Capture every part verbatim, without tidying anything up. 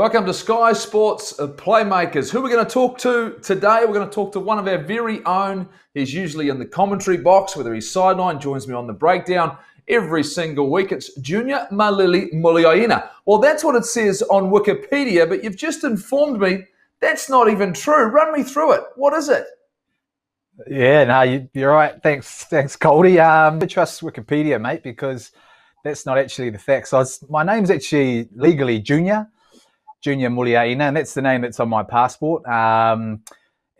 Welcome to Sky Sports Playmakers. Who we're going to talk to today, we're going to talk to one of our very own. He's usually in the commentary box, whether he's sideline, joins me on the breakdown every single week. It's Junior Malili Muliaina. Well, that's what it says on Wikipedia, but you've just informed me that's not even true. Run me through it. What is it? Yeah, no, you, you're right. Thanks, thanks, Coldy. Um, I trust Wikipedia, mate, because that's not actually the facts. So my name's actually legally Junior, Junior Muliaina, and that's the name that's on my passport. Um,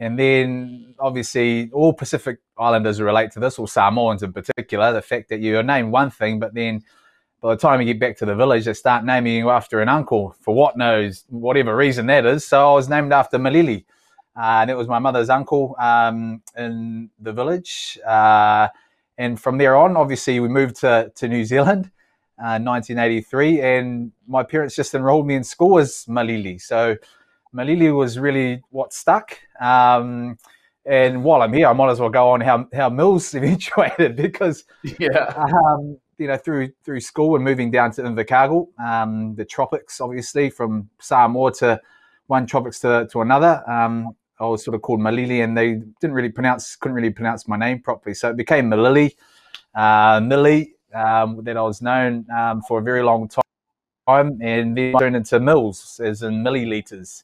and then, obviously, all Pacific Islanders relate to this, or Samoans in particular, the fact that you're named one thing, but then by the time you get back to the village, they start naming you after an uncle, for what knows, whatever reason that is. So I was named after Malili. Uh, and it was my mother's uncle um, in the village. Uh, and from there on, obviously, we moved to, to New Zealand uh, in nineteen eighty-three. And my parents just enrolled me in school as Malili. So Malili was really what stuck. Um, and while I'm here, I might as well go on how, how Mills eventuated, because yeah. um, you know, through through school and moving down to Invercargill, um, the tropics, obviously, from Samoa to one tropics to, to another. Um, I was sort of called Malili, and they didn't really pronounce, couldn't really pronounce my name properly. So it became Malili, uh, Millie, um, that I was known um, for a very long time, and then I turned into Mills, as in milliliters.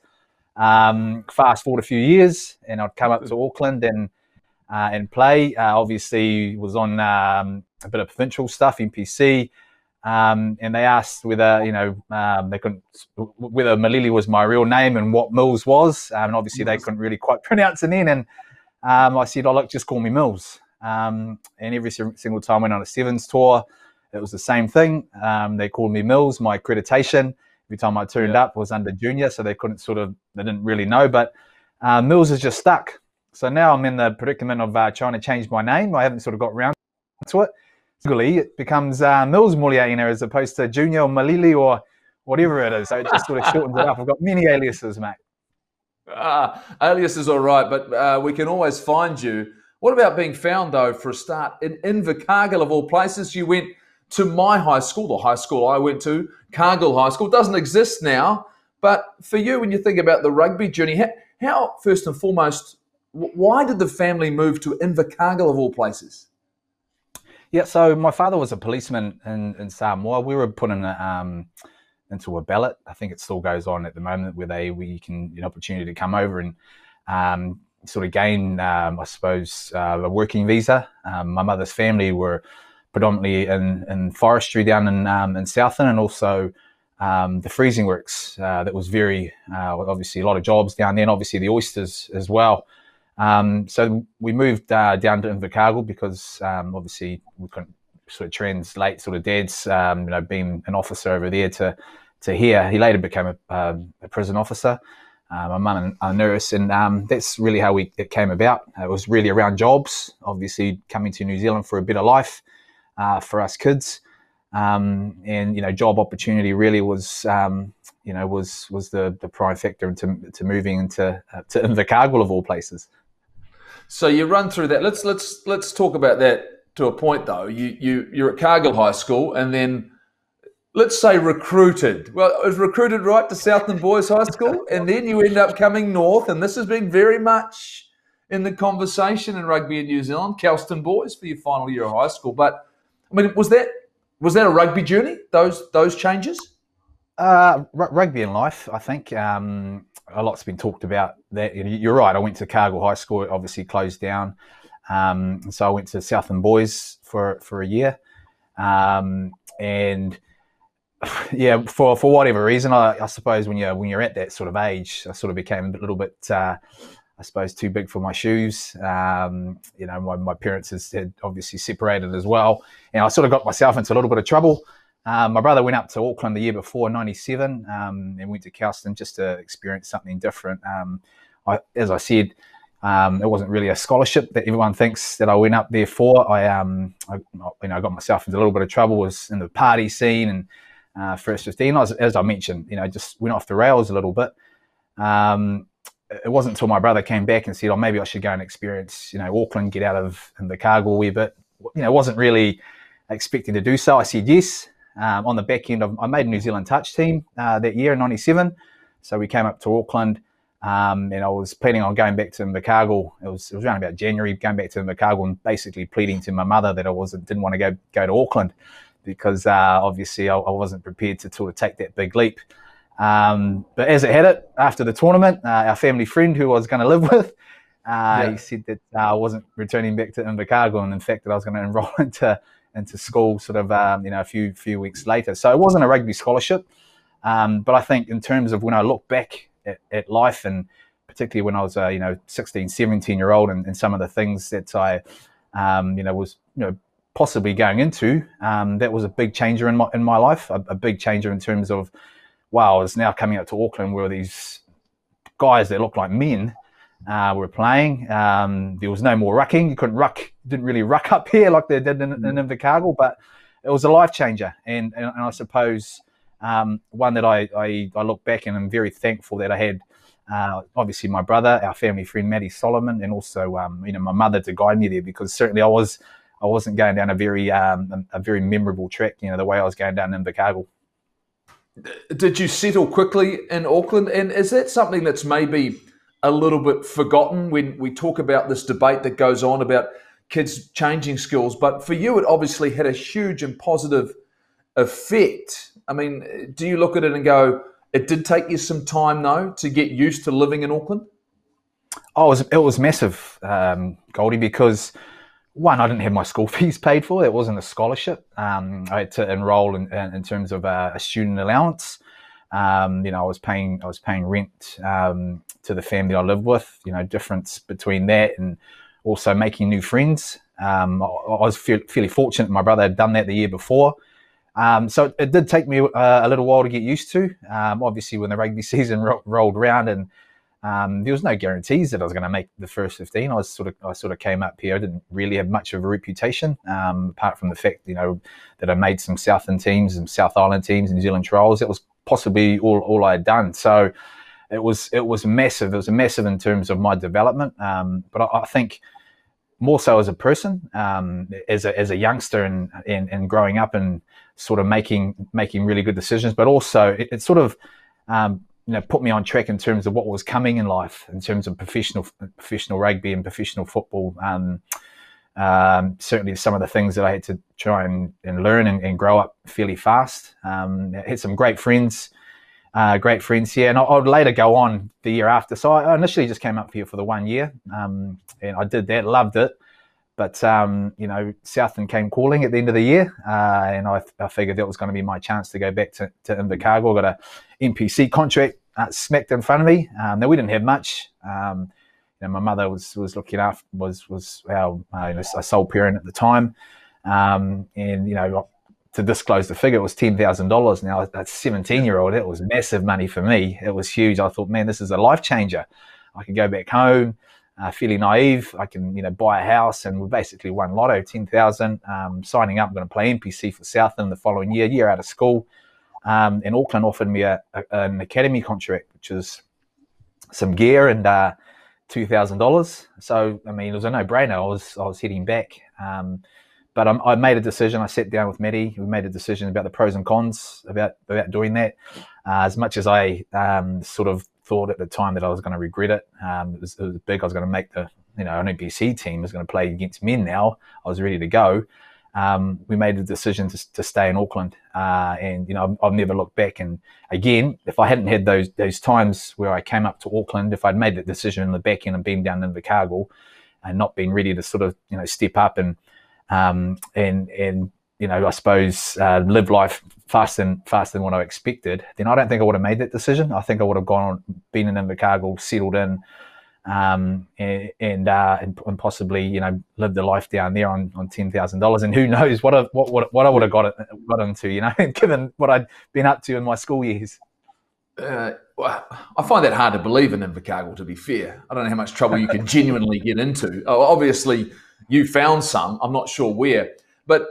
Um, fast forward a few years, and I'd come up to Auckland and uh, and play. Uh, obviously, was on um, a bit of provincial stuff, N P C. Um, and they asked whether, you know, um, they couldn't, whether Malili was my real name and what Mills was. Um, and obviously they couldn't really quite pronounce it then. And um, I said, oh, look, just call me Mills. Um, and every single time I went on a Sevens tour, it was the same thing. Um, they called me Mills. My accreditation, every time I turned yeah. up, was under Junior. So they couldn't sort of, they didn't really know. But uh, Mills is just stuck. So now I'm in the predicament of uh, trying to change my name. I haven't sort of got round to it. It becomes uh, Mills Muliaina as opposed to Junior or Malili or whatever it is. So it just sort of shortens it up. I've got many aliases, mate. Ah, aliases are right, but uh, we can always find you. What about being found, though, for a start? In Invercargill, of all places, you went to my high school, the high school I went to, Cargill High School. It doesn't exist now, but for you, when you think about the rugby journey, how, how first and foremost, why did the family move to Invercargill, of all places? Yeah, so my father was a policeman in, in Samoa. We were put in a, um, into a ballot. I think it still goes on at the moment, where they where you can an opportunity to come over and um, sort of gain, um, I suppose, uh, a working visa. Um, my mother's family were predominantly in, in forestry down in um, in Southland, and also um, the freezing works. Uh, that was very uh, obviously a lot of jobs down there, and obviously the oysters as well. Um, so we moved uh, down to Invercargill because um, obviously we couldn't sort of translate sort of dad's, um, you know, being an officer over there to, to here. He later became a, uh, a prison officer, uh, my mum a nurse, and um, that's really how we, it came about. It was really around jobs, obviously coming to New Zealand for a better life uh, for us kids. Um, and, you know, job opportunity really was, um, you know, was was the, the prime factor into, to moving into uh, to Invercargill, of all places. So you run through that. Let's let's let's talk about that to a point, though. You you you're at Cargill High School, and then let's say recruited. Well, it was recruited right to Southland Boys High School, and then you end up coming north. And this has been very much in the conversation in rugby in New Zealand. Kelston Boys for your final year of high school. But I mean, was that was that a rugby journey? Those those changes. Uh, r rugby and life, I think. Um, a lot's been talked about that. You're right. I went to Cargill High School. It obviously closed down. Um, so I went to Southland Boys for for a year. Um, and yeah, for for whatever reason, I, I suppose when you're when you're at that sort of age, I sort of became a little bit, uh, I suppose, too big for my shoes. Um, you know, my my parents had obviously separated as well, and I sort of got myself into a little bit of trouble. Um, my brother went up to Auckland the year before, ninety-seven, um, and went to Kelston just to experience something different. Um, I, as I said, um, it wasn't really a scholarship that everyone thinks that I went up there for. I, um, I you know, I got myself into a little bit of trouble. Was in the party scene and uh, first fifteen. I was, as I mentioned, you know, just went off the rails a little bit. Um, it wasn't until my brother came back and said, "Oh, maybe I should go and experience, you know, Auckland, get out of Invercargill a wee bit." You know, wasn't really expecting to do so. I said yes. Um, on the back end, of, I made a New Zealand touch team uh, that year in ninety-seven. So we came up to Auckland, um, and I was planning on going back to Invercargill. It was, it was around about January, going back to Invercargill and basically pleading to my mother that I wasn't didn't want to go go to Auckland because uh, obviously I, I wasn't prepared to sort of take that big leap. Um, but as it had it, after the tournament, uh, our family friend who I was going to live with, uh, yeah. he said that uh, I wasn't returning back to Invercargill, and in fact that I was going to enrol into into school sort of um, you know a few few weeks later. So it wasn't a rugby scholarship, um, but I think in terms of when I look back at, at life, and particularly when I was a you know sixteen, seventeen year old, and, and some of the things that I um, you know was you know possibly going into, um, that was a big changer in my in my life, a, a big changer in terms of, wow, it's now coming up to Auckland where these guys that look like men uh, were playing. Um, there was no more rucking. You couldn't ruck, didn't really ruck up here like they did in, in Invercargill, but it was a life changer. And, and, and I suppose um, one that I, I, I look back and I'm very thankful that I had, uh, obviously my brother, our family friend, Matty Solomon, and also um, you know my mother to guide me there, because certainly I, was, I wasn't going down a very, um, a very memorable track, you know, the way I was going down in Invercargill. Did you settle quickly in Auckland? And is that something that's maybe a little bit forgotten when we talk about this debate that goes on about kids changing schools? But for you, it obviously had a huge and positive effect. I mean, do you look at it and go, it did take you some time, though, to get used to living in Auckland? Oh, it was, it was massive, um, Goldie, because... one, I didn't have my school fees paid for. It wasn't a scholarship. Um, I had to enrol in, in, in terms of a, a student allowance. Um, you know, I was paying I was paying rent um, to the family I lived with. You know, difference between that and also making new friends. Um, I, I was fe fairly fortunate. My brother had done that the year before, um, so it, it did take me a, a little while to get used to. Um, obviously, when the rugby season ro rolled around and Um, there was no guarantees that I was going to make the first fifteen. I was sort of, I sort of came up here. I didn't really have much of a reputation, um, apart from the fact, you know, that I made some Southland teams and South Island teams, New Zealand trials. That was possibly all, all I had done. So it was, it was massive. It was massive in terms of my development. Um, but I, I think more so as a person, um, as a, as a youngster and, and, and growing up and sort of making, making really good decisions, but also it, it sort of, um, you know, put me on track in terms of what was coming in life, in terms of professional professional rugby and professional football. Um, um, certainly some of the things that I had to try and, and learn and, and grow up fairly fast. Um, I had some great friends, uh, great friends here. And I, I would later go on the year after. So I initially just came up here for the one year, um, and I did that, loved it. But, um, you know, Southland came calling at the end of the year, uh, and I, I figured that was going to be my chance to go back to, to Invercargill. Got a N P C contract uh, smacked in front of me. Um, now, we didn't have much. Um, you know, my mother was was looking after, was was our uh, you know, sole parent at the time. Um, and, you know, to disclose the figure, it was ten thousand dollars. Now, a seventeen-year-old, that was massive money for me. It was huge. I thought, man, this is a life changer. I could go back home. Uh, fairly naive. I can, you know, buy a house, and we basically won lotto, ten thousand. Um, signing up, I'm going to play N P C for Southland the following year, year out of school. Um, and Auckland offered me a, a, an academy contract, which is some gear and uh, two thousand dollars. So, I mean, it was a no-brainer. I was, I was heading back. Um, but I, I made a decision. I sat down with Matty. We made a decision about the pros and cons about, about doing that. Uh, as much as I um, sort of thought at the time that I was going to regret it. Um, it, was, it was big. I was going to make the, you know, an N P C team. I was going to play against men now. I was ready to go. Um, we made the decision to, to stay in Auckland. Uh, and, you know, I've, I've never looked back. And again, if I hadn't had those those times where I came up to Auckland, if I'd made that decision in the back end and been down in Invercargill and not been ready to sort of, you know, step up and, um, and, and you know, I suppose uh, live life faster than, faster than what I expected, then I don't think I would have made that decision. I think I would have gone on, been in Invercargill, settled in, um, and, and, uh, and, and possibly, you know, lived the life down there on, on ten thousand dollars. And who knows what, I've, what, what, what I would have got, got into, you know, given what I'd been up to in my school years. Uh, well, I find that hard to believe in Invercargill, to be fair. I don't know how much trouble you can genuinely get into. Oh, obviously, you found some. I'm not sure where. But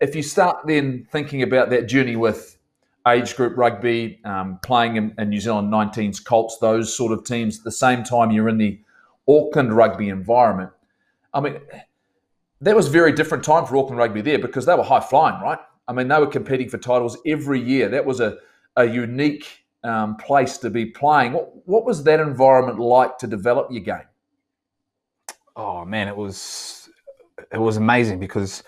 if you start then thinking about that journey with age group rugby, um, playing in, in New Zealand nineteens, Colts, those sort of teams, at the same time you're in the Auckland rugby environment, I mean, that was a very different time for Auckland rugby there because they were high flying, right? I mean, they were competing for titles every year. That was a, a unique um, place to be playing. What, what was that environment like to develop your game? Oh man, it was it was amazing, because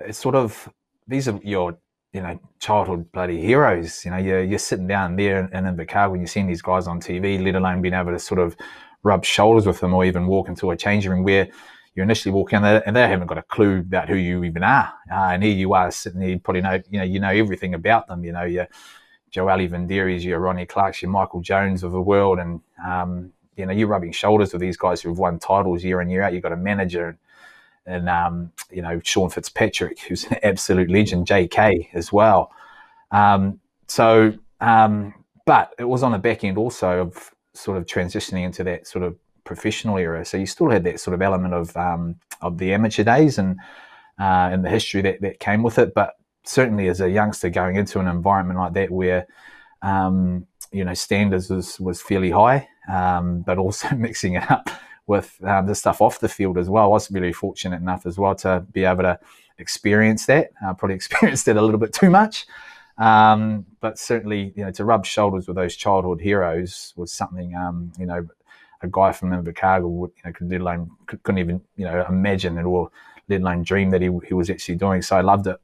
it's sort of, these are your you know childhood bloody heroes. You know, you're you're sitting down there in Invercargill when you're seeing these guys on T V, let alone being able to sort of rub shoulders with them or even walk into a changing room where you initially walk in there and they haven't got a clue about who you even are. Uh, and here you are sitting there, you probably know, you know, you know everything about them. You know, your Joelle Venderies, your Ronnie Clarks, your Michael Jones of the world. And, um, you know, you're rubbing shoulders with these guys who've won titles year in, year out. You've got a manager and, and um, you know, Sean Fitzpatrick, who's an absolute legend, J K as well. Um, so, um, but it was on the back end also of sort of transitioning into that sort of professional era, so you still had that sort of element of um, of the amateur days and uh, and the history that, that came with it. But certainly, as a youngster going into an environment like that, where um, you know standards was was fairly high, um, but also mixing it up with um, the stuff off the field as well. I was really fortunate enough as well to be able to experience that. I probably experienced it a little bit too much. Um, but certainly, you know, to rub shoulders with those childhood heroes was something, um, you know, a guy from Invercargill would, you know, could, let alone, could, couldn't even, you know, imagine it or let alone dream that he, he was actually doing. So I loved it.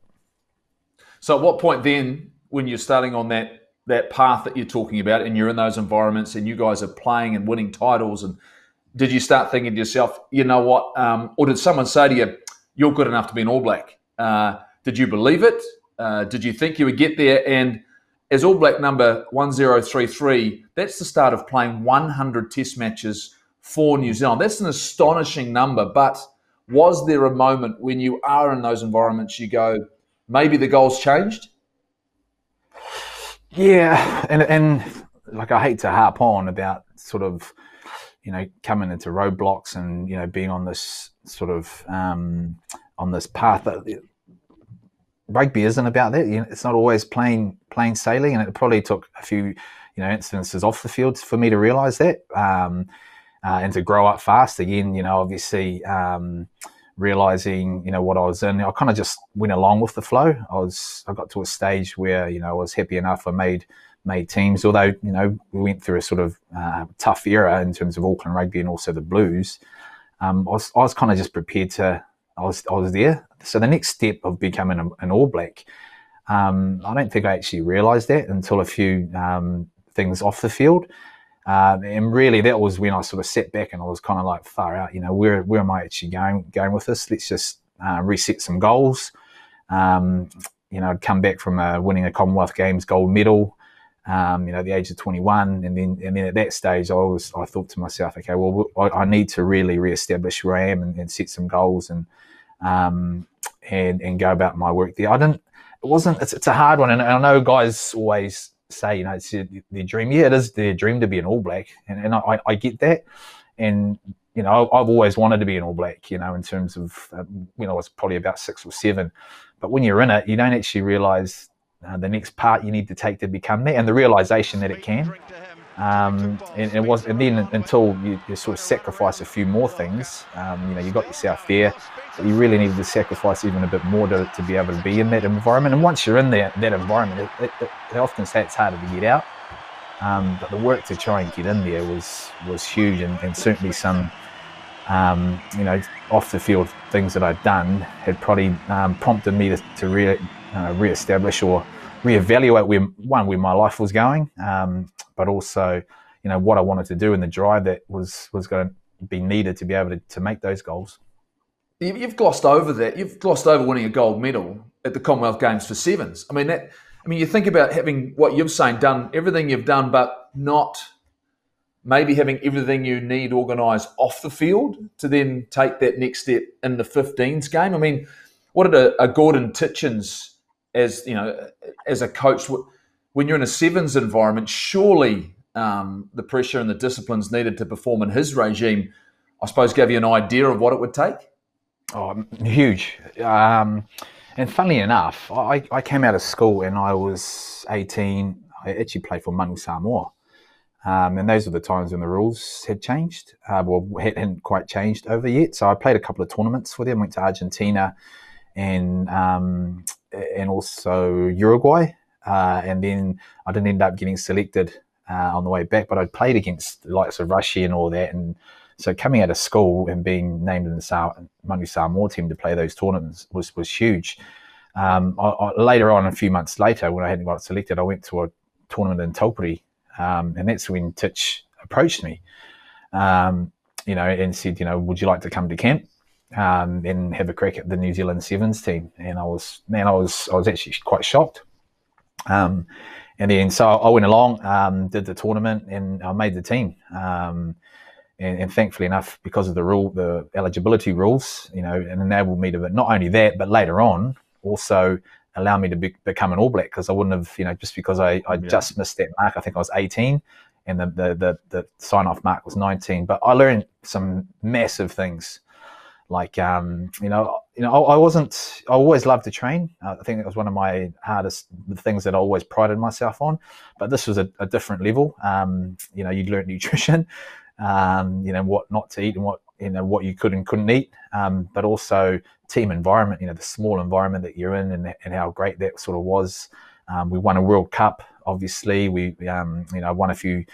So at what point then, when you're starting on that that path that you're talking about and you're in those environments and you guys are playing and winning titles, and did you start thinking to yourself, you know what, um, or did someone say to you, you're good enough to be an All Black? Uh, did you believe it? Uh, did you think you would get there? And as All Black number one zero three three, that's the start of playing one hundred test matches for New Zealand. That's an astonishing number, but was there a moment when you are in those environments you go, maybe the goal's changed? Yeah, and, and like I hate to harp on about sort of, you know, coming into roadblocks and, you know, being on this sort of, um, on this path, but rugby isn't about that. You know, it's not always plain plain sailing, and it probably took a few, you know, instances off the field for me to realise that, um, uh, and to grow up fast again. You know, obviously um, realising, you know, what I was in. I kind of just went along with the flow. I was, I got to a stage where, you know, I was happy enough. I made made teams, although, you know, we went through a sort of uh, tough era in terms of Auckland rugby and also the Blues. Um, I was, I was kind of just prepared to. I was, I was there. So the next step of becoming an, an All Black, um, I don't think I actually realised that until a few um, things off the field. Um, and really that was when I sort of sat back and I was kind of like, far out, you know, where, where am I actually going going with this? Let's just uh, reset some goals. Um, you know, I'd come back from uh, winning a Commonwealth Games gold medal, um, you know, at the age of twenty-one. And then and then at that stage, I, was, I thought to myself, okay, well, I, I need to really reestablish where I am and, and set some goals and, um, and and go about my work there. I didn't, it wasn't, it's, it's a hard one. And I know guys always say, you know, it's their, their dream. Yeah, it is their dream to be an All Black. And, and I, I get that. And, you know, I've always wanted to be an All Black, you know, in terms of, uh, you know, I was probably about six or seven. But when you're in it, you don't actually realise uh, the next part you need to take to become that, and the realisation that it can. Um, and it was, and then until you, you sort of sacrifice a few more things, um, you know, you got yourself there, but you really needed to sacrifice even a bit more to, to be able to be in that environment. And once you're in that, that environment, it, it, it, they often say it's harder to get out, um, but the work to try and get in there was was huge, and, and certainly some, um, you know, off the field things that I'd done had probably um, prompted me to, to re, uh, re-establish or reevaluate where, one, where my life was going, um, but also, you know, what I wanted to do and the drive that was was going to be needed to be able to, to make those goals. You've glossed over that. You've glossed over winning a gold medal at the Commonwealth Games for sevens. I mean, that, I mean, you think about having what you've saying done, everything you've done, but not maybe having everything you need organised off the field to then take that next step in the fifteens game. I mean, what did a, a Gordon Titchens, as you know, as a coach, when you're in a sevens environment, surely um, the pressure and the disciplines needed to perform in his regime, I suppose, gave you an idea of what it would take? Oh, huge. Um, and funnily enough, I, I came out of school and I was eighteen. I actually played for Manu Samoa. Um, and those were the times when the rules had changed, uh, well, hadn't quite changed over yet. So I played a couple of tournaments for them, went to Argentina and, um, and also Uruguay. Uh, and then I didn't end up getting selected uh, on the way back, but I'd played against the likes of Marshy and all that, and so coming out of school and being named in the Manu Samoa team to play those tournaments was was huge. Um, I, I, later on, a few months later, when I hadn't got selected, I went to a tournament in Taupiri, um, and that's when Titch approached me, um, you know, and said, you know, would you like to come to camp um, and have a crack at the New Zealand Sevens team? And I was, man, I was, I was actually quite shocked. Um, and then so I went along, um, did the tournament, and I made the team. Um, And, and thankfully enough, because of the rule, the eligibility rules, you know, and enabled me to, not only that, but later on also allow me to be, become an All Black, because I wouldn't have, you know, just because I, I yeah. just missed that mark. I think I was eighteen, and the the, the, the sign-off mark was nineteen. But I learned some massive things, like um, you know, you know, I, I wasn't. I always loved to train. I think it was one of my hardest things that I always prided myself on. But this was a, a different level. Um, you know, you'd learn nutrition. Um, you know, what not to eat and what, you know, what you could and couldn't eat, um, but also team environment, you know, the small environment that you're in, and, and how great that sort of was. Um, we won a World Cup, obviously. We, um, you know, won a few,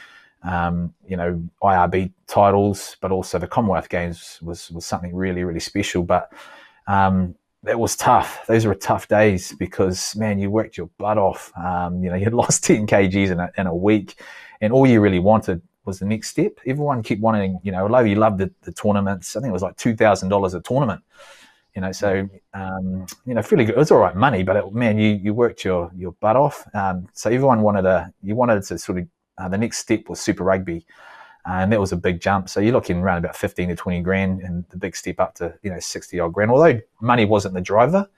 um, you know, I R B titles, but also the Commonwealth Games was, was something really, really special. But um, that was tough. Those were tough days because, man, you worked your butt off. Um, you know, you had lost ten kgs in a, in a week, and all you really wanted was the next step. Everyone kept wanting, you know, although you loved the, the tournaments, I think it was like two thousand dollars a tournament, you know, so, um, you know, fairly good. It was all right money, but it, man, you, you worked your, your butt off. Um, so everyone wanted a, you wanted to sort of, uh, the next step was Super Rugby, uh, and that was a big jump. So you're looking around about fifteen to twenty grand, and the big step up to, you know, sixty odd grand, although money wasn't the driver,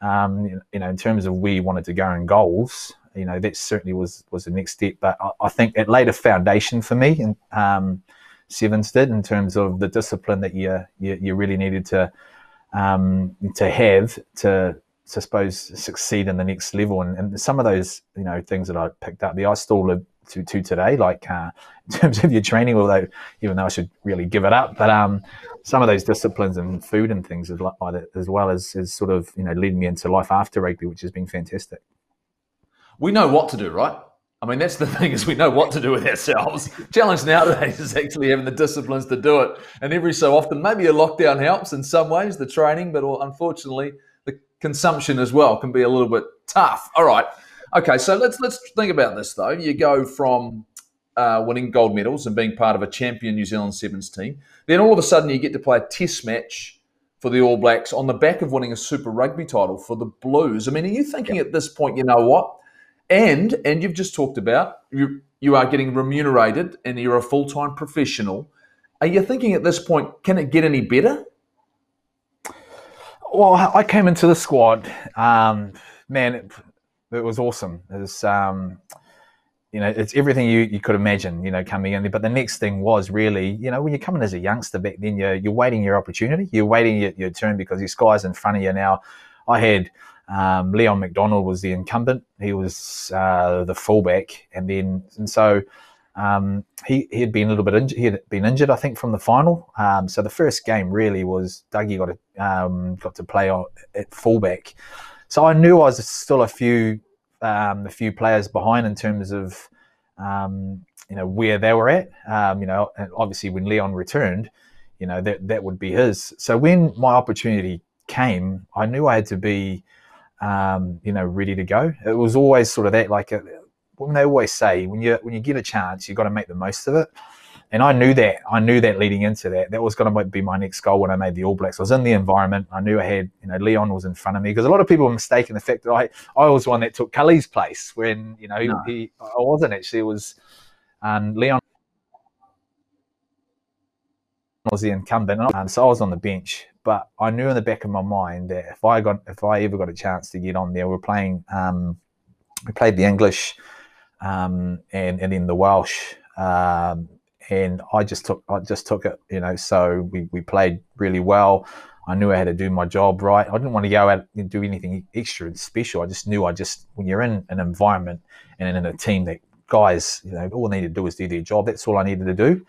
um, you know, in terms of where you wanted to go in goals. You know, that certainly was was the next step, but I, I think it laid a foundation for me, and um, Sevens did, in terms of the discipline that you you, you really needed to um, to have to, to suppose succeed in the next level. And, and some of those, you know, things that I picked up, the I still live to, to today, like uh, in terms of your training, although even though I should really give it up, but um, some of those disciplines and food and things as well as as sort of, you know, led me into life after rugby, which has been fantastic. We know what to do, right? I mean, that's the thing, is we know what to do with ourselves. Challenge nowadays is actually having the disciplines to do it. And every so often, maybe a lockdown helps in some ways, the training, but unfortunately, the consumption as well can be a little bit tough. All right. Okay, so let's let's think about this, though. You go from uh, winning gold medals and being part of a champion New Zealand Sevens team. Then all of a sudden, you get to play a test match for the All Blacks on the back of winning a Super Rugby title for the Blues. I mean, are you thinking at this point, you know what? And and you've just talked about you you are getting remunerated and you're a full-time professional. Are you thinking at this point, can it get any better? Well, I came into the squad, um, man, it, it was awesome. It was, um, you know, it's everything you, you could imagine, you know, coming in. But the next thing was really, you know, when you're coming as a youngster back then, you're, you're waiting your opportunity. You're waiting your, your turn because this guy's in front of you now. I had... Um, Leon McDonald was the incumbent. He was uh, the fullback, and then and so um, he he had been a little bit injured. He had been injured, I think, from the final. Um, so the first game really was Dougie got a, um, got to play on, at fullback. So I knew I was still a few um, a few players behind in terms of um, you know where they were at. Um, you know, and obviously when Leon returned, you know that that would be his. So when my opportunity came, I knew I had to be. Um, you know, ready to go. It was always sort of that, like a, when they always say, when you when you get a chance, you've got to make the most of it. And I knew that. I knew that leading into that. That was going to be my next goal when I made the All Blacks. I was in the environment. I knew I had, you know, Leon was in front of me, because a lot of people were mistaken the fact that I, I was one that took Cully's place when, you know, no. he, he, I wasn't actually. It was um, Leon was the incumbent. Um, so I was on the bench. But I knew in the back of my mind that if I got, if I ever got a chance to get on there, we're playing, um, we played the English um, and and then the Welsh, um, and I just took, I just took it, you know. So we, we played really well. I knew I had to do my job right. I didn't want to go out and do anything extra and special. I just knew I just when you're in an environment and in a team that guys, you know, all they need to do is do their job. That's all I needed to do.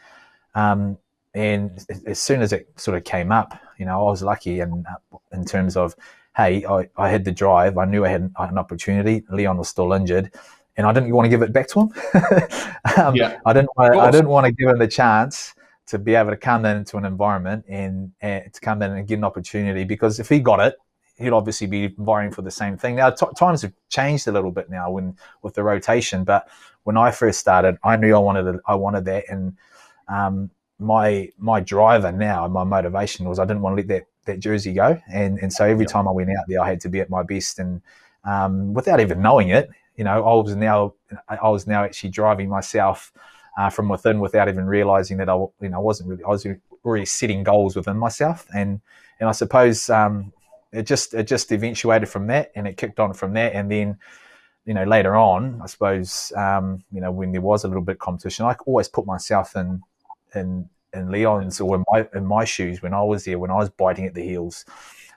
Um, And as soon as it sort of came up, you know, I was lucky in, in terms of, hey, I, I had the drive. I knew I had an opportunity. Leon was still injured. and I didn't want to give it back to him. um, yeah. I didn't want to, I didn't want to give him the chance to be able to come into an environment and uh, to come in and get an opportunity, because if he got it, he'd obviously be vying for the same thing. Now, t times have changed a little bit now when with the rotation, but when I first started, I knew I wanted it, I wanted that, and um, my my driver now, my motivation was I didn't want to let that that jersey go, and and so every yeah. time I went out there, I had to be at my best, and um, without even knowing it, you know, I was now I was now actually driving myself uh, from within without even realizing that I you know wasn't really I was already setting goals within myself, and and I suppose. Um, It just it just eventuated from that, and it kicked on from that, and then, you know, later on, I suppose, um, you know, when there was a little bit of competition, I always put myself in, in, in Leon's or in my in my shoes when I was there, when I was biting at the heels,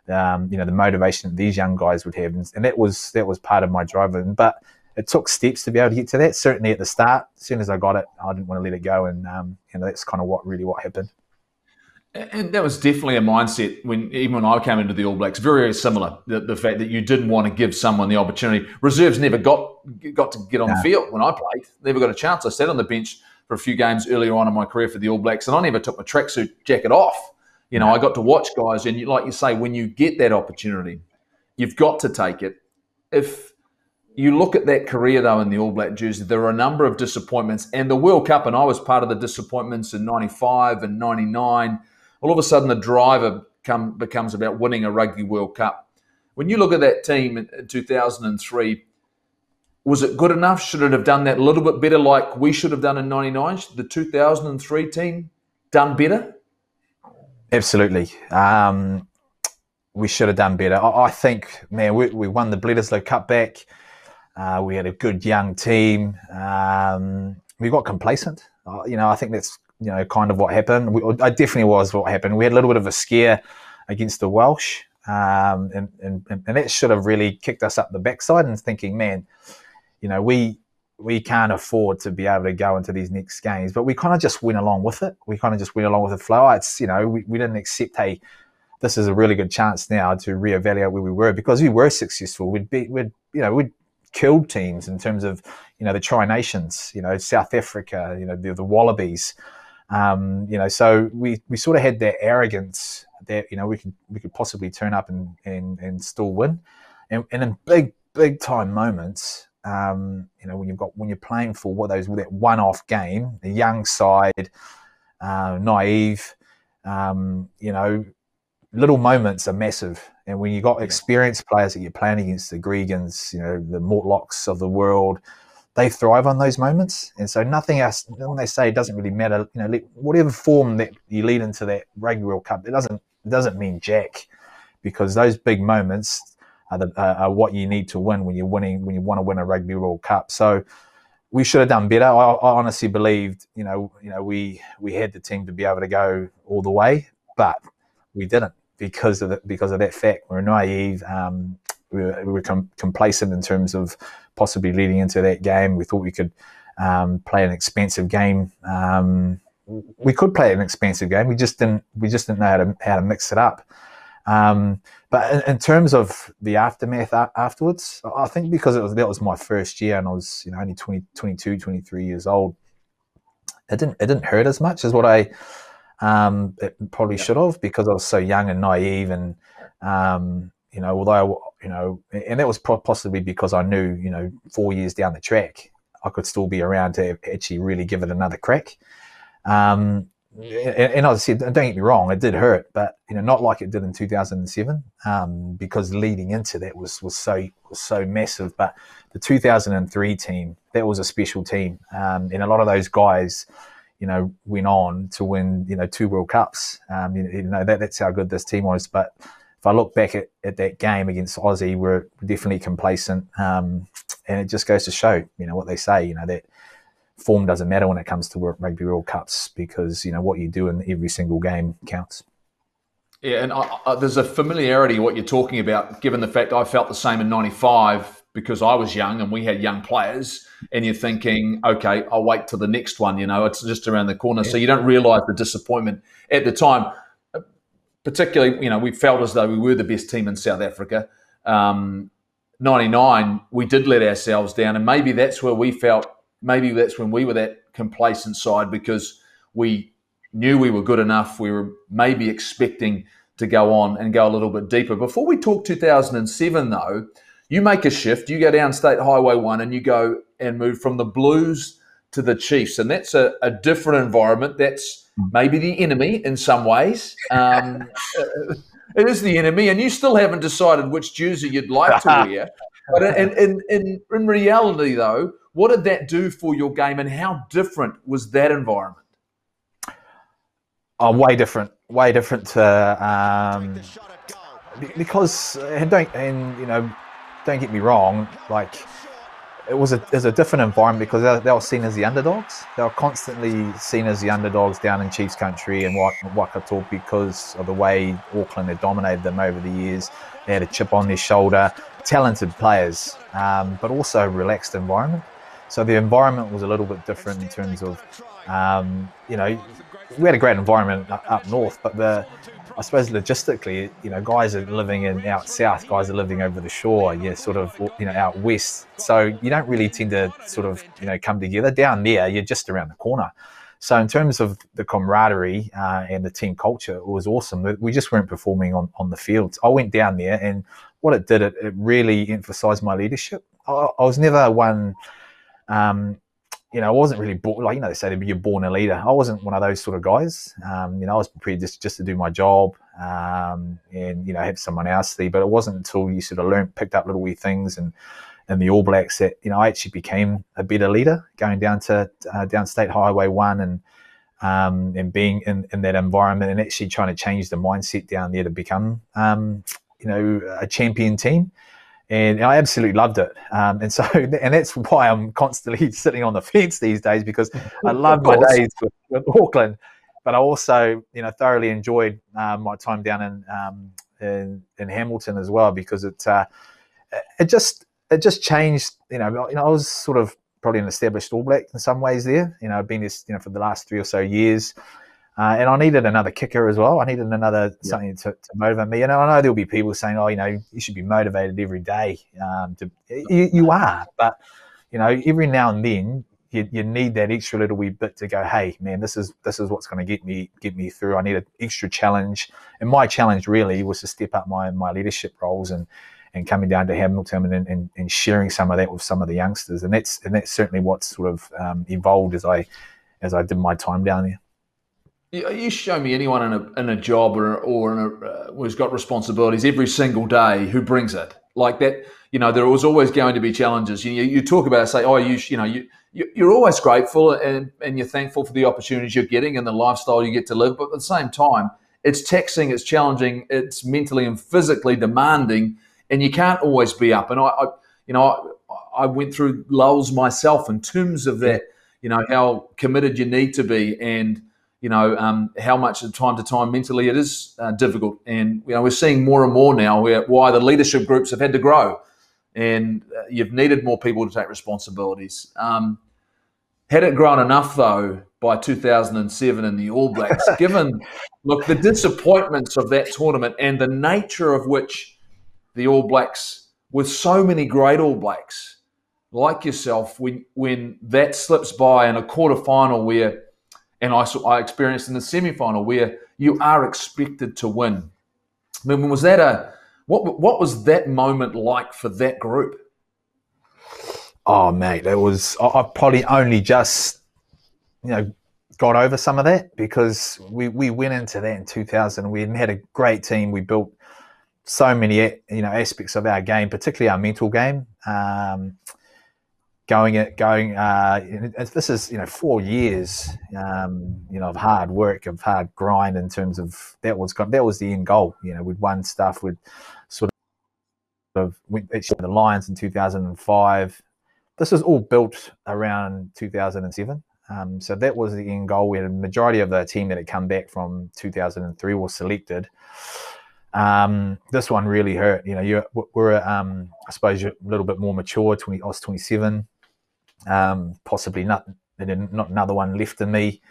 um, you know, the motivation that these young guys would have, and, and that was that was part of my drive. But it took steps to be able to get to that. Certainly at the start, as soon as I got it, I didn't want to let it go, and um, you know, that's kind of what really what happened. And that was definitely a mindset when even when I came into the All Blacks, very, very similar. The, the fact that you didn't want to give someone the opportunity. Reserves never got got to get on no. the field when I played. Never got a chance. I sat on the bench for a few games earlier on in my career for the All Blacks, and I never took my tracksuit jacket off. You know, no. I got to watch guys, and you, like you say, when you get that opportunity, you've got to take it. If you look at that career, though, in the All Black jersey, there are a number of disappointments. And the World Cup, and I was part of the disappointments in ninety-five and ninety-nine, all of a sudden the driver come, becomes about winning a Rugby World Cup. When you look at that team in two thousand three, was it good enough? Should it have done that a little bit better like we should have done in ninety-nine? Should the two thousand three team done better? Absolutely. Um, we should have done better. I, I think, man, we, we won the Bledisloe Cup back. Uh, we had a good young team. Um, we got complacent. Uh, you know, I think that's... you know, kind of what happened. We, I definitely was what happened. We had a little bit of a scare against the Welsh, um, and, and and that should have really kicked us up the backside and thinking, man, you know, we we can't afford to be able to go into these next games. But we kind of just went along with it. We kind of just went along with the flow. It's, you know, we, we didn't accept, hey, this is a really good chance now to reevaluate where we were, because we were successful. We'd be, we'd, you know, we'd killed teams in terms of, you know, the Tri Nations, you know, South Africa, you know, the, the Wallabies. Um, you know, so we, we sort of had that arrogance that, you know, we could we could possibly turn up and and, and still win, and, and in big big time moments, um, you know, when you've got when you're playing for what those that one off game, the young side, uh, naive, um, you know, little moments are massive, and when you got experienced players that you're playing against, the Gregans, you know, the Mortlocks of the world. They thrive on those moments, and so nothing else. When they say it doesn't really matter, you know, let, whatever form that you lead into that Rugby World Cup, it doesn't it doesn't mean jack, because those big moments are, the, uh, are what you need to win when you're winning when you want to win a Rugby World Cup. So we should have done better. I, I honestly believed, you know, you know, we we had the team to be able to go all the way, but we didn't because of the, because of that fact. We're naive. Um, We were, we were com complacent in terms of possibly leading into that game. We thought we could um, play an expensive game. Um, we could play an expensive game. We just didn't. We just didn't know how to how to mix it up. Um, but in, in terms of the aftermath afterwards, I think because it was that was my first year, and I was you know only twenty, twenty-two, twenty-three years old. It didn't it didn't hurt as much as what I um, it probably should have, because I was so young and naive, and um, you know although. I, You know, and that was possibly because I knew, you know, four years down the track, I could still be around to actually really give it another crack. Um, and, and as I said, don't get me wrong, it did hurt, but you know, not like it did in two thousand seven, um, because leading into that was was so was so massive. But the two thousand three team, that was a special team, um, and a lot of those guys, you know, went on to win, you know, two World Cups. Um, you, you know, that that's how good this team was, but. If I look back at, at that game against Aussie, we're definitely complacent, um, and it just goes to show, you know, what they say, you know, that form doesn't matter when it comes to Rugby World Cups, because, you know, what you do in every single game counts. Yeah, and I, I, there's a familiarity what you're talking about, given the fact I felt the same in ninety-five because I was young and we had young players, and you're thinking, okay, I'll wait till the next one, you know, it's just around the corner. Yeah. So you don't realise the disappointment at the time. Particularly, you know, we felt as though we were the best team in South Africa. Um, ninety-nine, we did let ourselves down, and maybe that's where we felt, maybe that's when we were that complacent side, because we knew we were good enough. We were maybe expecting to go on and go a little bit deeper. Before we talk two thousand seven, though, you make a shift. You go down State Highway one and you go and move from the Blues to the Chiefs, and that's a, a different environment. That's maybe the enemy in some ways. Um, it is the enemy, and you still haven't decided which jersey you'd like to wear. But in, in, in, in reality, though, what did that do for your game, and how different was that environment? Oh, way different, way different to um, because and don't and you know don't get me wrong, like it was a it was a different environment because they, they were seen as the underdogs. They were constantly seen as the underdogs down in Chiefs country and Waikato because of the way Auckland had dominated them over the years. They had a chip on their shoulder, talented players, um, but also a relaxed environment. So the environment was a little bit different in terms of um, you know. We had a great environment up north, but the, I suppose logistically, you know, guys are living in out south, guys are living over the shore, yeah, sort of, you know, out west. So you don't really tend to sort of, you know, come together. Down there, you're just around the corner. So in terms of the camaraderie uh, and the team culture, it was awesome. We just weren't performing on, on the field. I went down there, and what it did, it, it really emphasised my leadership. I, I was never one... Um, You know, I wasn't really born, like, you know, they say you're born a leader. I wasn't one of those sort of guys. Um, you know, I was prepared just, just to do my job um, and, you know, have someone else there. But it wasn't until you sort of learned, picked up little wee things and, and the All Blacks that, you know, I actually became a better leader going down to uh, down State Highway one and um, and being in, in that environment and actually trying to change the mindset down there to become, um, you know, a champion team. And I absolutely loved it, um, and so and that's why I'm constantly sitting on the fence these days, because I love my days with, with Auckland, but I also, you know, thoroughly enjoyed uh, my time down in, um, in in Hamilton as well, because it uh, it just it just changed. You know, you know, I was sort of probably an established All Black in some ways there. You know, I've been this, you know, for the last three or so years. Uh, and I needed another kicker as well. I needed another yeah. something to, to motivate me. And I know there'll be people saying, "Oh, you know, you should be motivated every day." Um, to, you, you are, but you know, every now and then you, you need that extra little wee bit to go, "Hey, man, this is this is what's going to get me get me through." I need an extra challenge, and my challenge really was to step up my my leadership roles and and coming down to Hamilton and and, and sharing some of that with some of the youngsters. And that's and that's certainly what sort of um, evolved as I as I did my time down there. You show me anyone in a in a job or or in a, uh, who's got responsibilities every single day who brings it like that. You know, there was always going to be challenges. You you talk about it, say, oh, you you know you you're always grateful and and you're thankful for the opportunities you're getting and the lifestyle you get to live. But at the same time, it's taxing, it's challenging, it's mentally and physically demanding, and you can't always be up. And I, I you know I, I went through lulls myself in terms of that. You know how committed you need to be and. You know, um, how much of time to time mentally it is uh, difficult. And, you know, we're seeing more and more now where, why the leadership groups have had to grow and uh, you've needed more people to take responsibilities. Um, had it grown enough, though, by two thousand seven in the All Blacks, given, look, the disappointments of that tournament and the nature of which the All Blacks, with so many great All Blacks like yourself, when, when that slips by in a quarterfinal where, and I, saw, I experienced in the semi-final where you are expected to win. I mean, was that a what? What was that moment like for that group? Oh, mate, it was. I, I probably only just, you know, got over some of that because we we went into that in two thousand. We had a great team. We built so many, you know, aspects of our game, particularly our mental game. Um, Going it, going. Uh, this is you know four years, um, you know, of hard work, of hard grind. In terms of that was that was the end goal. You know, we'd won stuff. We'd sort of went actually the Lions in two thousand five. This was all built around two thousand seven. Um, so that was the end goal. We had a majority of the team that had come back from two thousand three was selected. Um, this one really hurt. You know, you were um, I suppose you're a little bit more mature. Twenty, I was twenty-seven. Um, possibly not, not another one left in me,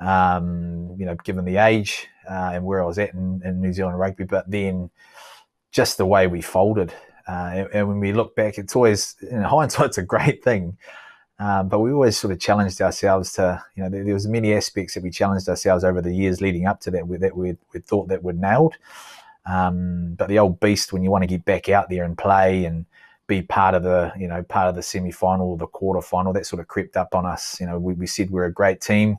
um, you know, given the age uh, and where I was at in, in New Zealand rugby. But then just the way we folded Uh, and, and when we look back, it's always, in hindsight, it's a great thing. Um, but we always sort of challenged ourselves to, you know, there, there was many aspects that we challenged ourselves over the years leading up to that that we we thought that we'd nailed. Um, but the old beast, when you want to get back out there and play and be part of the, you know, part of the semi-final or the quarter-final, that sort of crept up on us. You know, we, we said we're a great team,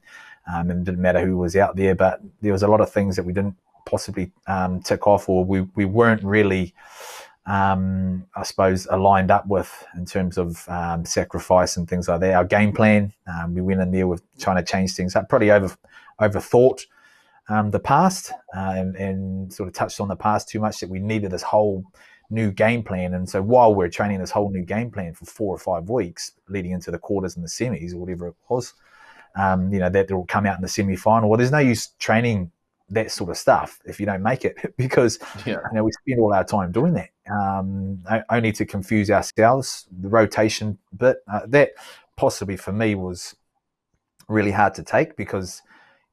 um, and it didn't matter who was out there, but there was a lot of things that we didn't possibly um, tick off, or we, we weren't really, um, I suppose, aligned up with in terms of um, sacrifice and things like that. Our game plan, um, we went in there with trying to change things up, probably over overthought um, the past uh, and, and sort of touched on the past too much, that we needed this whole new game plan. And so while we're training this whole new game plan for four or five weeks leading into the quarters and the semis or whatever it was, um, you know, that will come out in the semi-final. Well, there's no use training that sort of stuff if you don't make it, because yeah. you know, we spend all our time doing that, um, only to confuse ourselves. The rotation bit, uh, that possibly for me was really hard to take, because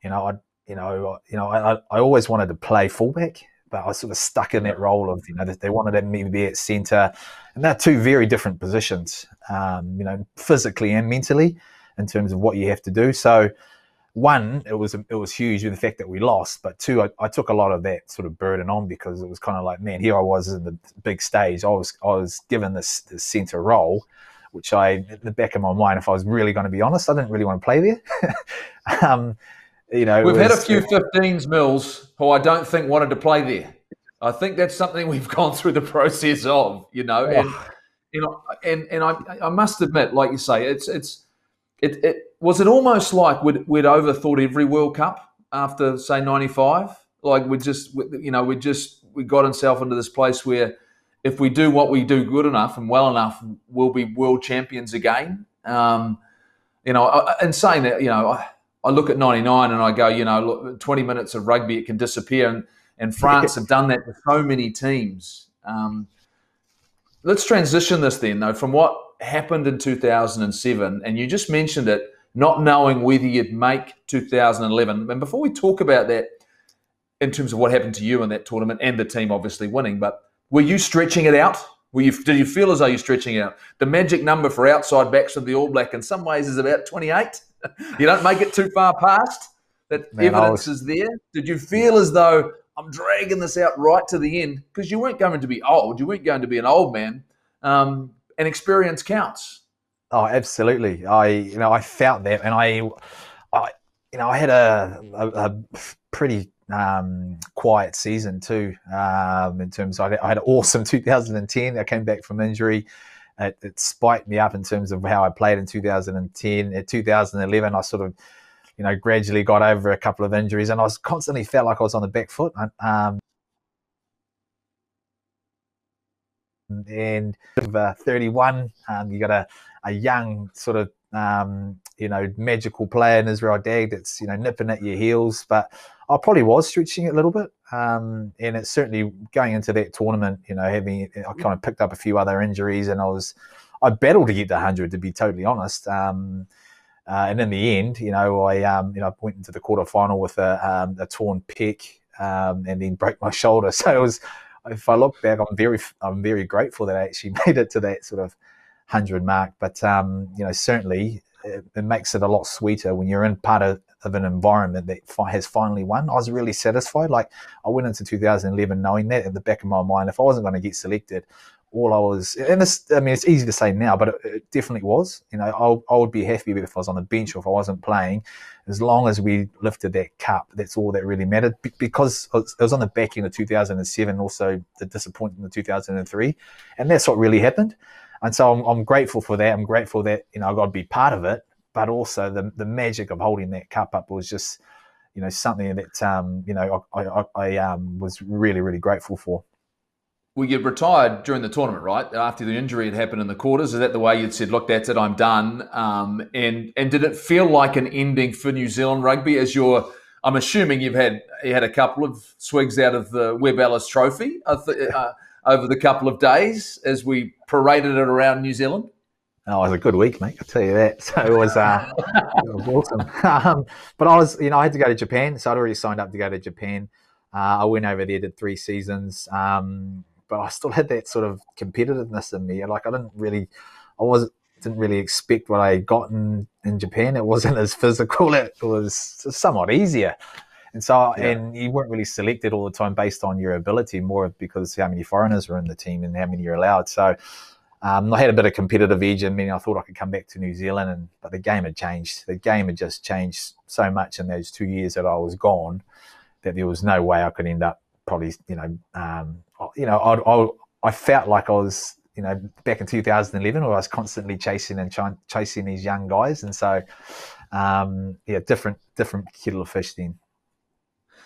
you know I you know you know I, I always wanted to play fullback. But I was sort of stuck in that role of, you know, that they wanted me to be at centre. And they're two very different positions, um, you know, physically and mentally in terms of what you have to do. So, one, it was it was huge with the fact that we lost. But two, I, I took a lot of that sort of burden on, because it was kind of like, man, here I was in the big stage. I was, I was given this, this centre role, which I, at the back of my mind, if I was really going to be honest, I didn't really want to play there. um You know, we've was, had a few fifteens, Mills, who I don't think wanted to play there. I think that's something we've gone through the process of, you know. And you know, and and I I must admit, like you say, it's it's it it was it almost like we'd we'd overthought every World Cup after, say, ninety-five. Like we just we, you know we just we got ourselves into this place where if we do what we do good enough and well enough, we'll be world champions again. Um, you know, I, and saying that, you know. I, I look at ninety-nine and I go, you know, look, twenty minutes of rugby, it can disappear. And, and France have done that with so many teams. Um, let's transition this then, though, from what happened in two thousand seven. And you just mentioned it, not knowing whether you'd make two thousand eleven. And before we talk about that in terms of what happened to you in that tournament and the team obviously winning, but were you stretching it out? Were you, did you feel as though you're stretching it out? The magic number for outside backs of the All Black in some ways is about twenty-eight. You don't make it too far past. That Man, evidence was, is there. Did you feel as though I'm dragging this out right to the end? Because you weren't going to be old. You weren't going to be an old man. Um, and experience counts. Oh, absolutely. I, you know, I felt that, and I, I, you know, I had a, a, a pretty um, quiet season too. Um, in terms, of, I had an awesome two thousand ten. I came back from injury. It, it spiked me up in terms of how I played in two thousand ten. At two thousand eleven, I sort of, you know, gradually got over a couple of injuries, and I was constantly felt like I was on the back foot. Um, and uh, thirty-one, um, you got a, a young sort of, um, you know, magical player in Israel Dag that's, you know, nipping at your heels. But I probably was stretching it a little bit. Um, and it's certainly going into that tournament, you know, having, I kind of picked up a few other injuries, and I was, I battled to get to one hundred, to be totally honest. Um, uh, and in the end, you know, I, um, you know, I went into the quarterfinal with a, um, a torn pec, um, and then broke my shoulder. So it was, if I look back, I'm very, I'm very grateful that I actually made it to that sort of one hundred mark. But, um, you know, certainly it, it makes it a lot sweeter when you're in part of, of an environment that has finally won. I was really satisfied. Like, I went into two thousand eleven knowing that at the back of my mind, if I wasn't going to get selected, all I was, and this, I mean, it's easy to say now, but it, it definitely was, you know, I, I would be happy if I was on the bench or if I wasn't playing, as long as we lifted that cup. That's all that really mattered, because I was, I was on the back end of two thousand seven, also the disappointment of two thousand three, and that's what really happened. And so I'm, I'm grateful for that. I'm grateful that, you know, I got to be part of it. But also the the magic of holding that cup up was just, you know, something that um, you know I, I, I um, was really really grateful for. Well, you retired during the tournament, right? After the injury had happened in the quarters, is that the way you'd said, "Look, that's it, I'm done"? Um, and and did it feel like an ending for New Zealand rugby? As you're, I'm assuming you've had you had a couple of swigs out of the Webb Ellis Trophy uh, over the couple of days as we paraded it around New Zealand. Oh, it was a good week, mate. I'll tell you that. So it was, uh, it was awesome. Um, but I was, you know, I had to go to Japan. So I'd already signed up to go to Japan. Uh, I went over there, did three seasons. Um, but I still had that sort of competitiveness in me. Like I didn't really, I was didn't really expect what I got in, in Japan. It wasn't as physical. It was somewhat easier. And so, yeah. and you weren't really selected all the time based on your ability, more because how many foreigners were in the team and how many you're allowed. So um, I had a bit of competitive edge, and meaning I thought I could come back to New Zealand. And but the game had changed. The game had just changed so much in those two years that I was gone that there was no way I could end up probably, you know, um, you know, I I, I felt like I was, you know, back in two thousand eleven, where I was constantly chasing and trying chasing these young guys, and so um, yeah, different different kettle of fish then.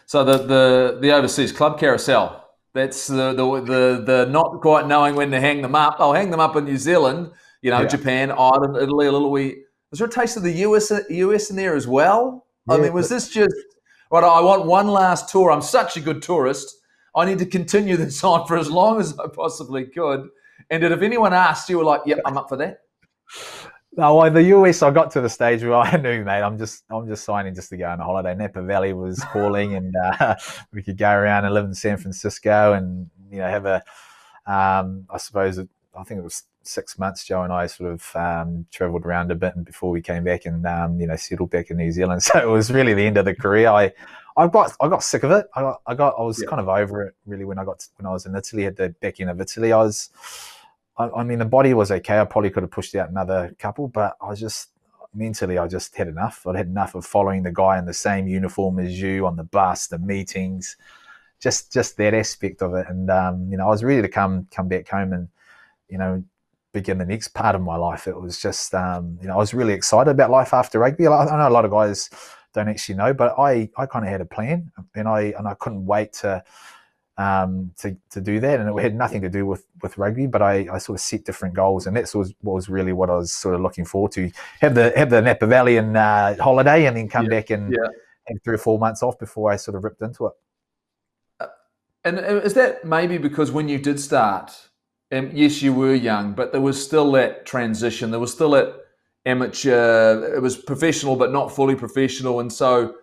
So the, the the overseas club carousel, that's the, the the the not quite knowing when to hang them up. I'll hang them up in New Zealand, you know, yeah. Japan, Ireland, Italy, a little wee. Was there a taste of the U S in there as well? Yeah, I mean, was this just, right, I want one last tour. I'm such a good tourist. I need to continue this on for as long as I possibly could. And if anyone asked, you were like, yep, I'm up for that? No, well, the U S, I got to the stage where I knew, mate, I'm just I'm just signing just to go on a holiday. Napa Valley was calling, and uh, we could go around and live in San Francisco and, you know, have a, um, I suppose, it, I think it was six months, Joe and I sort of um, travelled around a bit and before we came back and, um, you know, settled back in New Zealand. So it was really the end of the career. I I got I got sick of it. I got, I, got, I was yeah. kind of over it, really, when I got to, when I was in Italy, at the back end of Italy. I was... I mean, the body was okay. I probably could have pushed out another couple, but I just mentally, I just had enough. I'd had enough of following the guy in the same uniform as you on the bus, the meetings, just just that aspect of it. And um, you know, I was ready to come come back home and, you know, begin the next part of my life. It was just, um, you know, I was really excited about life after rugby. I know a lot of guys don't actually know, but I I kind of had a plan, and I and I couldn't wait to. Um, to, to do that, and it had nothing to do with, with rugby, but I, I sort of set different goals, and that was, was really what I was sort of looking forward to. Have the have the Napa Valley and uh, holiday, and then come yeah, back and yeah. have three or four months off before I sort of ripped into it. Uh, and is that maybe because when you did start, um, yes, you were young, but there was still that transition, there was still that amateur, it was professional but not fully professional, and so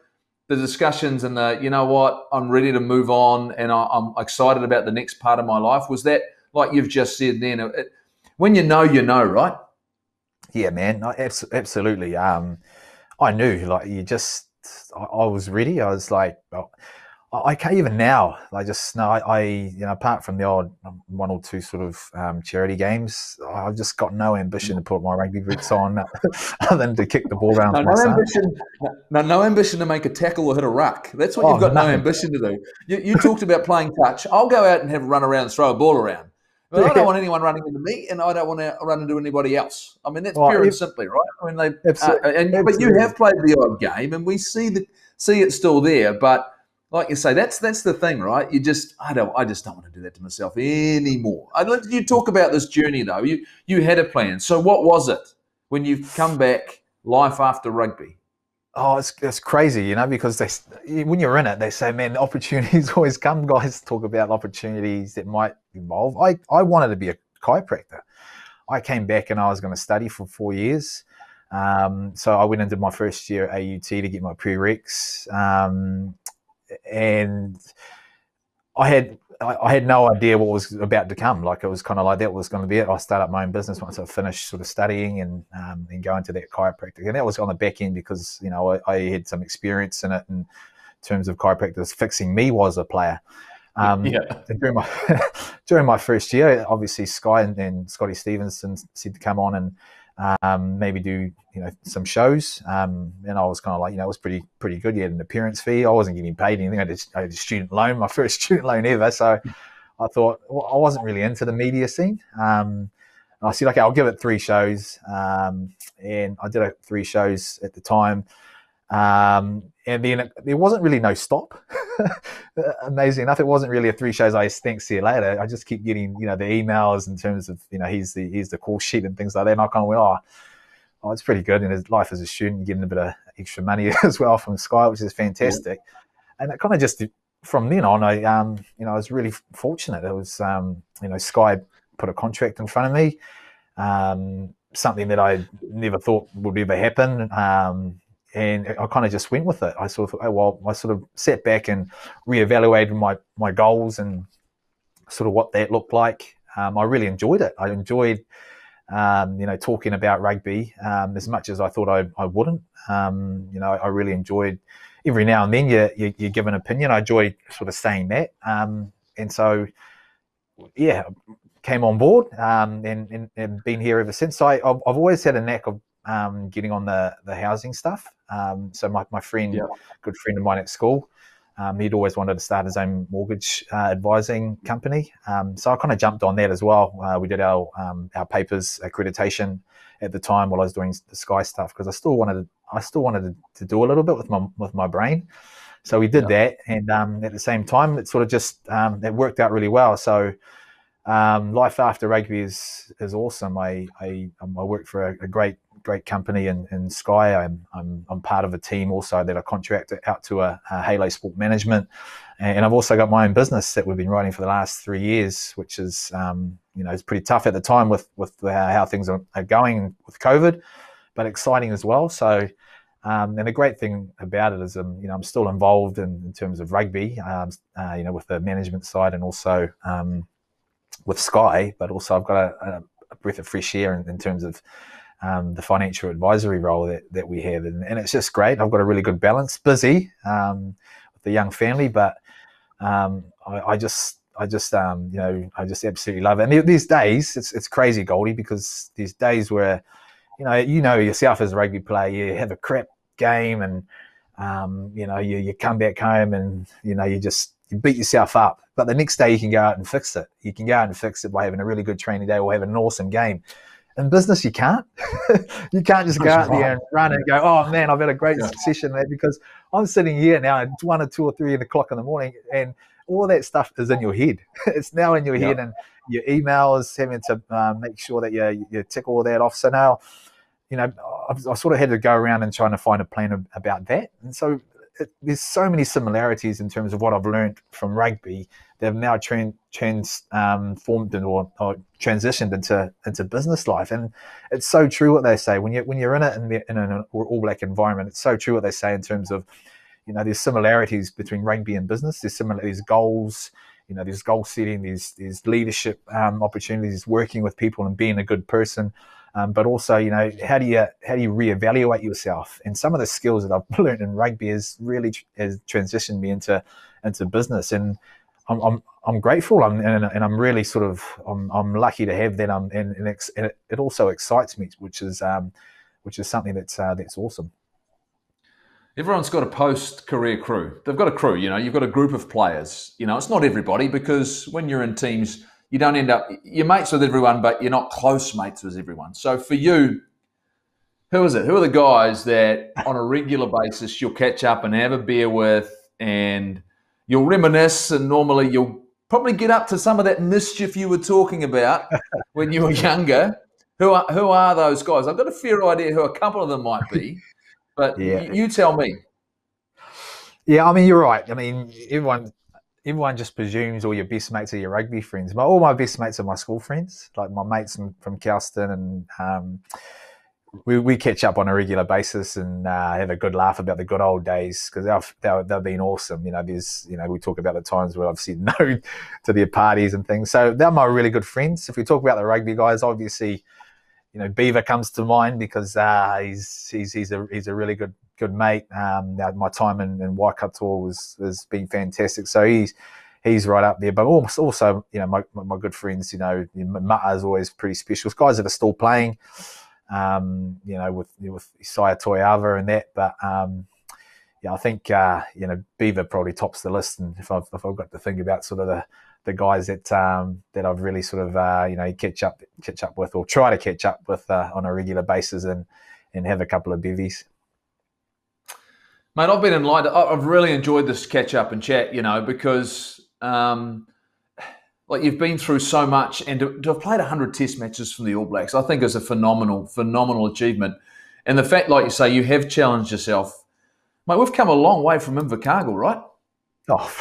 the discussions and the, you know what, I'm ready to move on and I, I'm excited about the next part of my life. Was that, like you've just said then, it, when you know, you know, right? Yeah, man, I, absolutely. Um, I knew, like, you just, I, I was ready. I was like, well, I, I can't even now. I just, no, I, I, you know, apart from the odd one or two sort of um, charity games, I've just got no ambition to put my rugby boots on other than to kick the ball around. No, no, ambition, no, no ambition to make a tackle or hit a ruck. That's what oh, you've got no, no ambition to do. You, you talked about playing touch. I'll go out and have a run around and throw a ball around. But yeah. I don't want anyone running into me, and I don't want to run into anybody else. I mean, that's oh, pure and simply, right? I mean, they, absolutely, uh, and, absolutely. But you have played the odd game, and we see the, see it still there, but... Like you say, that's that's the thing, right? You just, I don't, I just don't want to do that to myself anymore. I, you talk about this journey though. You you had a plan. So what was it when you've come back, life after rugby? Oh, it's it's crazy, you know, because they when you're in it, they say, man, opportunities always come. Guys talk about opportunities that might evolve. I I wanted to be a chiropractor. I came back and I was going to study for four years. Um, so I went into my first year at A U T to get my prereqs. Um, and I had I had no idea what was about to come. Like it was kind of like that was going to be it. I started up my own business once I finished sort of studying and um, and going to that chiropractic. And that was on the back end because you know I, I had some experience in it in terms of chiropractors fixing me was a player. Um, yeah. During my during my first year, obviously Sky and, and Scotty Stevenson said to come on and. Um, maybe do you know some shows, um, and I was kind of like you know it was pretty pretty good. You had an appearance fee. I wasn't getting paid anything. I had, a, I had a student loan, my first student loan ever. So I thought well, I wasn't really into the media scene. Um, and I said, okay, I'll give it three shows, um, and I did three shows at the time. Um, and then it, there wasn't really no stop. Amazing enough, it wasn't really a three shows. I thanks see you later. I just keep getting you know the emails in terms of you know here's the here's the call sheet and things like that. And I kind of went oh, oh it's pretty good. And his life as a student, you're getting a bit of extra money as well from Sky, which is fantastic. Yeah. And it kind of just from then on, I um you know I was really fortunate. It was um you know Sky put a contract in front of me, um something that I never thought would ever happen. Um, And I kind of just went with it. I sort of thought, oh, well, I sort of sat back and reevaluated my, my goals and sort of what that looked like. Um, I really enjoyed it. I enjoyed, um, you know, talking about rugby um, as much as I thought I, I wouldn't. Um, you know, I really enjoyed every now and then you, you, you give an opinion. I enjoyed sort of saying that. Um, and so, yeah, came on board um, and, and, and been here ever since. So I, I've, I've always had a knack of um, getting on the, the housing stuff. Um, so my, my friend, yeah. good friend of mine at school, Um, he'd always wanted to start his own mortgage uh, advising company. Um, so I kind of jumped on that as well. Uh, we did our um, our papers accreditation at the time while I was doing the Sky stuff, because I still wanted to, I still wanted to, to do a little bit with my with my brain. So we did yeah. that, and um, at the same time, it sort of just um, it worked out really well. So um, life after rugby is is awesome. I I, um, I work for a, a great great company in, in Sky. I'm, I'm I'm part of a team also that I contract out to a, a Halo Sport Management, and I've also got my own business that we've been running for the last three years, which is um, you know, it's pretty tough at the time with with how things are, are going with COVID, but exciting as well. So um, and the great thing about it is um, you know, I'm still involved in, in terms of rugby, um, uh, you know, with the management side and also um, with Sky, but also I've got a, a breath of fresh air in, in terms of Um, the financial advisory role that, that we have, and, and it's just great. I've got a really good balance, busy um, with the young family, but um, I, I just, I just, um, you know, I just absolutely love it. And these days, it's it's crazy, Goldie, because these days where, you know, you know yourself as a rugby player, you have a crap game, and um, you know, you you come back home, and you know, you just you beat yourself up. But the next day, you can go out and fix it. You can go out and fix it by having a really good training day or having an awesome game. In business, you can't. You can't just go out there and run and go, oh, man, I've had a great yeah. session there, because I'm sitting here now at one or two or three o'clock in the morning, and all that stuff is in your head. It's now in your yeah. head, and your emails, having to um, make sure that you, you tick all that off. So now, you know, I've, I sort of had to go around and trying to find a plan about that. And so it, there's so many similarities in terms of what I've learned from rugby that have now tra trans um, formed and or, or transitioned into into business life. And it's so true what they say when you when you're in it in, the, in an all black environment. It's so true what they say in terms of, you know, there's similarities between rugby and business. There's similarities, goals, you know, there's goal setting, there's there's leadership um, opportunities, working with people and being a good person. Um, but also, you know, how do you how do you reevaluate yourself? And some of the skills that I've learned in rugby has really tr has transitioned me into into business, and I'm I'm, I'm grateful. I'm and, and I'm really sort of I'm, I'm lucky to have that. Um, and and, ex and it, it also excites me, which is um, which is something that's uh, that's awesome. Everyone's got a post-career crew. They've got a crew. You know, you've got a group of players. You know, it's not everybody, because when you're in teams, you don't end up, you're mates with everyone, but you're not close mates with everyone. So for you, who is it? Who are the guys that on a regular basis you'll catch up and have a beer with, and you'll reminisce, and normally you'll probably get up to some of that mischief you were talking about when you were younger? Who are, who are those guys? I've got a fair idea who a couple of them might be, but yeah. you, you tell me. Yeah, I mean, you're right. I mean, everyone... Everyone just presumes all your best mates are your rugby friends. My, all my best mates are my school friends, like my mates from, from Kelston, and um, we, we catch up on a regular basis and uh, have a good laugh about the good old days, because they've they've been awesome. You know, there's you know we talk about the times where I've said no to their parties and things. So they're my really good friends. If we talk about the rugby guys, obviously, you know, Beaver comes to mind, because uh, he's he's he's a he's a really good. Good mate. Um, now my time in, in Waikato was has been fantastic, so he's he's right up there. But almost also, you know, my, my good friends, you know, Ma'a is always pretty special. It's guys that are still playing, um, you know, with with Sia Toiava and that. But um, yeah, I think uh, you know, Beaver probably tops the list. And if I've if I've got to think about sort of the the guys that um, that I've really sort of uh, you know catch up catch up with, or try to catch up with uh, on a regular basis, and and have a couple of bevies. Mate, I've been in line. I've really enjoyed this catch up and chat, you know, because um, like you've been through so much, and to, to have played one hundred test matches from the All Blacks, I think is a phenomenal, phenomenal achievement. And the fact, like you say, you have challenged yourself. Mate, we've come a long way from Invercargill, right? Oh,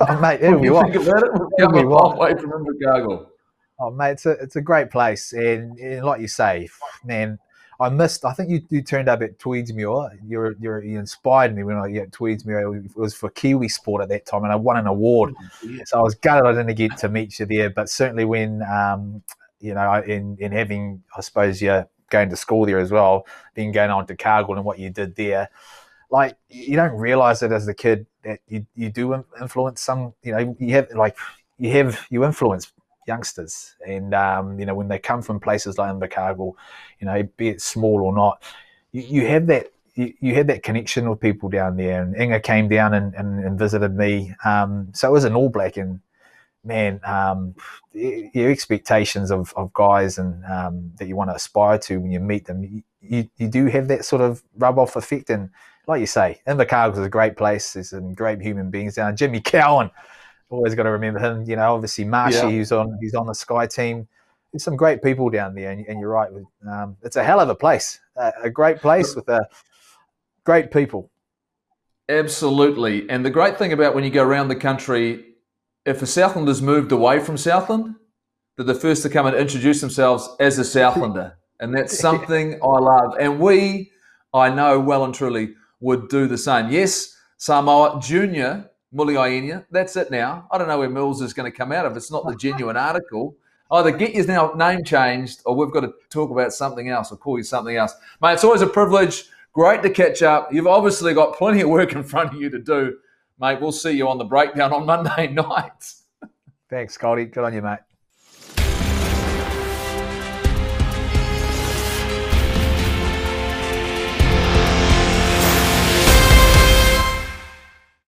oh mate, when you think about it, we've come a long way from Invercargill. Oh, mate, it's a, it's a great place. And, and like you say, man, I missed. I think you, you turned up at Tweedsmuir. You're, you're, you inspired me when I yeah, Tweedsmuir. It was for Kiwi Sport at that time, and I won an award. Yeah. So I was gutted I didn't get to meet you there. But certainly when um, you know, in in having, I suppose, you're going to school there as well, then going on to Cargill and what you did there, like you don't realise it as a kid that you you do influence some. You know, you have like you have you influence youngsters, and um you know, when they come from places like Invercargill, you know, be it small or not, you, you have that you, you had that connection with people down there. And Inga came down and, and, and visited me, um so it was an All Black, and man, um your expectations of, of guys and um that you want to aspire to when you meet them, you you do have that sort of rub off effect. And like you say, Invercargill is a great place, there's some great human beings down. Jimmy Cowan, always got to remember him, you know. Obviously, Marshy, yeah. who's on, he's on the Sky team. There's some great people down there, and, and you're right. Um, it's a hell of a place, a, a great place with a, great people. Absolutely, and the great thing about when you go around the country, if a Southlander's moved away from Southland, they're the first to come and introduce themselves as a Southlander, and that's something I love. And we, I know well and truly, would do the same. Yes, Samoa Junior Muliaina, that's it now. I don't know where Mills is going to come out of. It's not the genuine article. Either get your now name changed, or we've got to talk about something else or call you something else. Mate, it's always a privilege. Great to catch up. You've obviously got plenty of work in front of you to do. Mate, we'll see you on the breakdown on Monday night. Thanks, Scotty. Good on you, mate.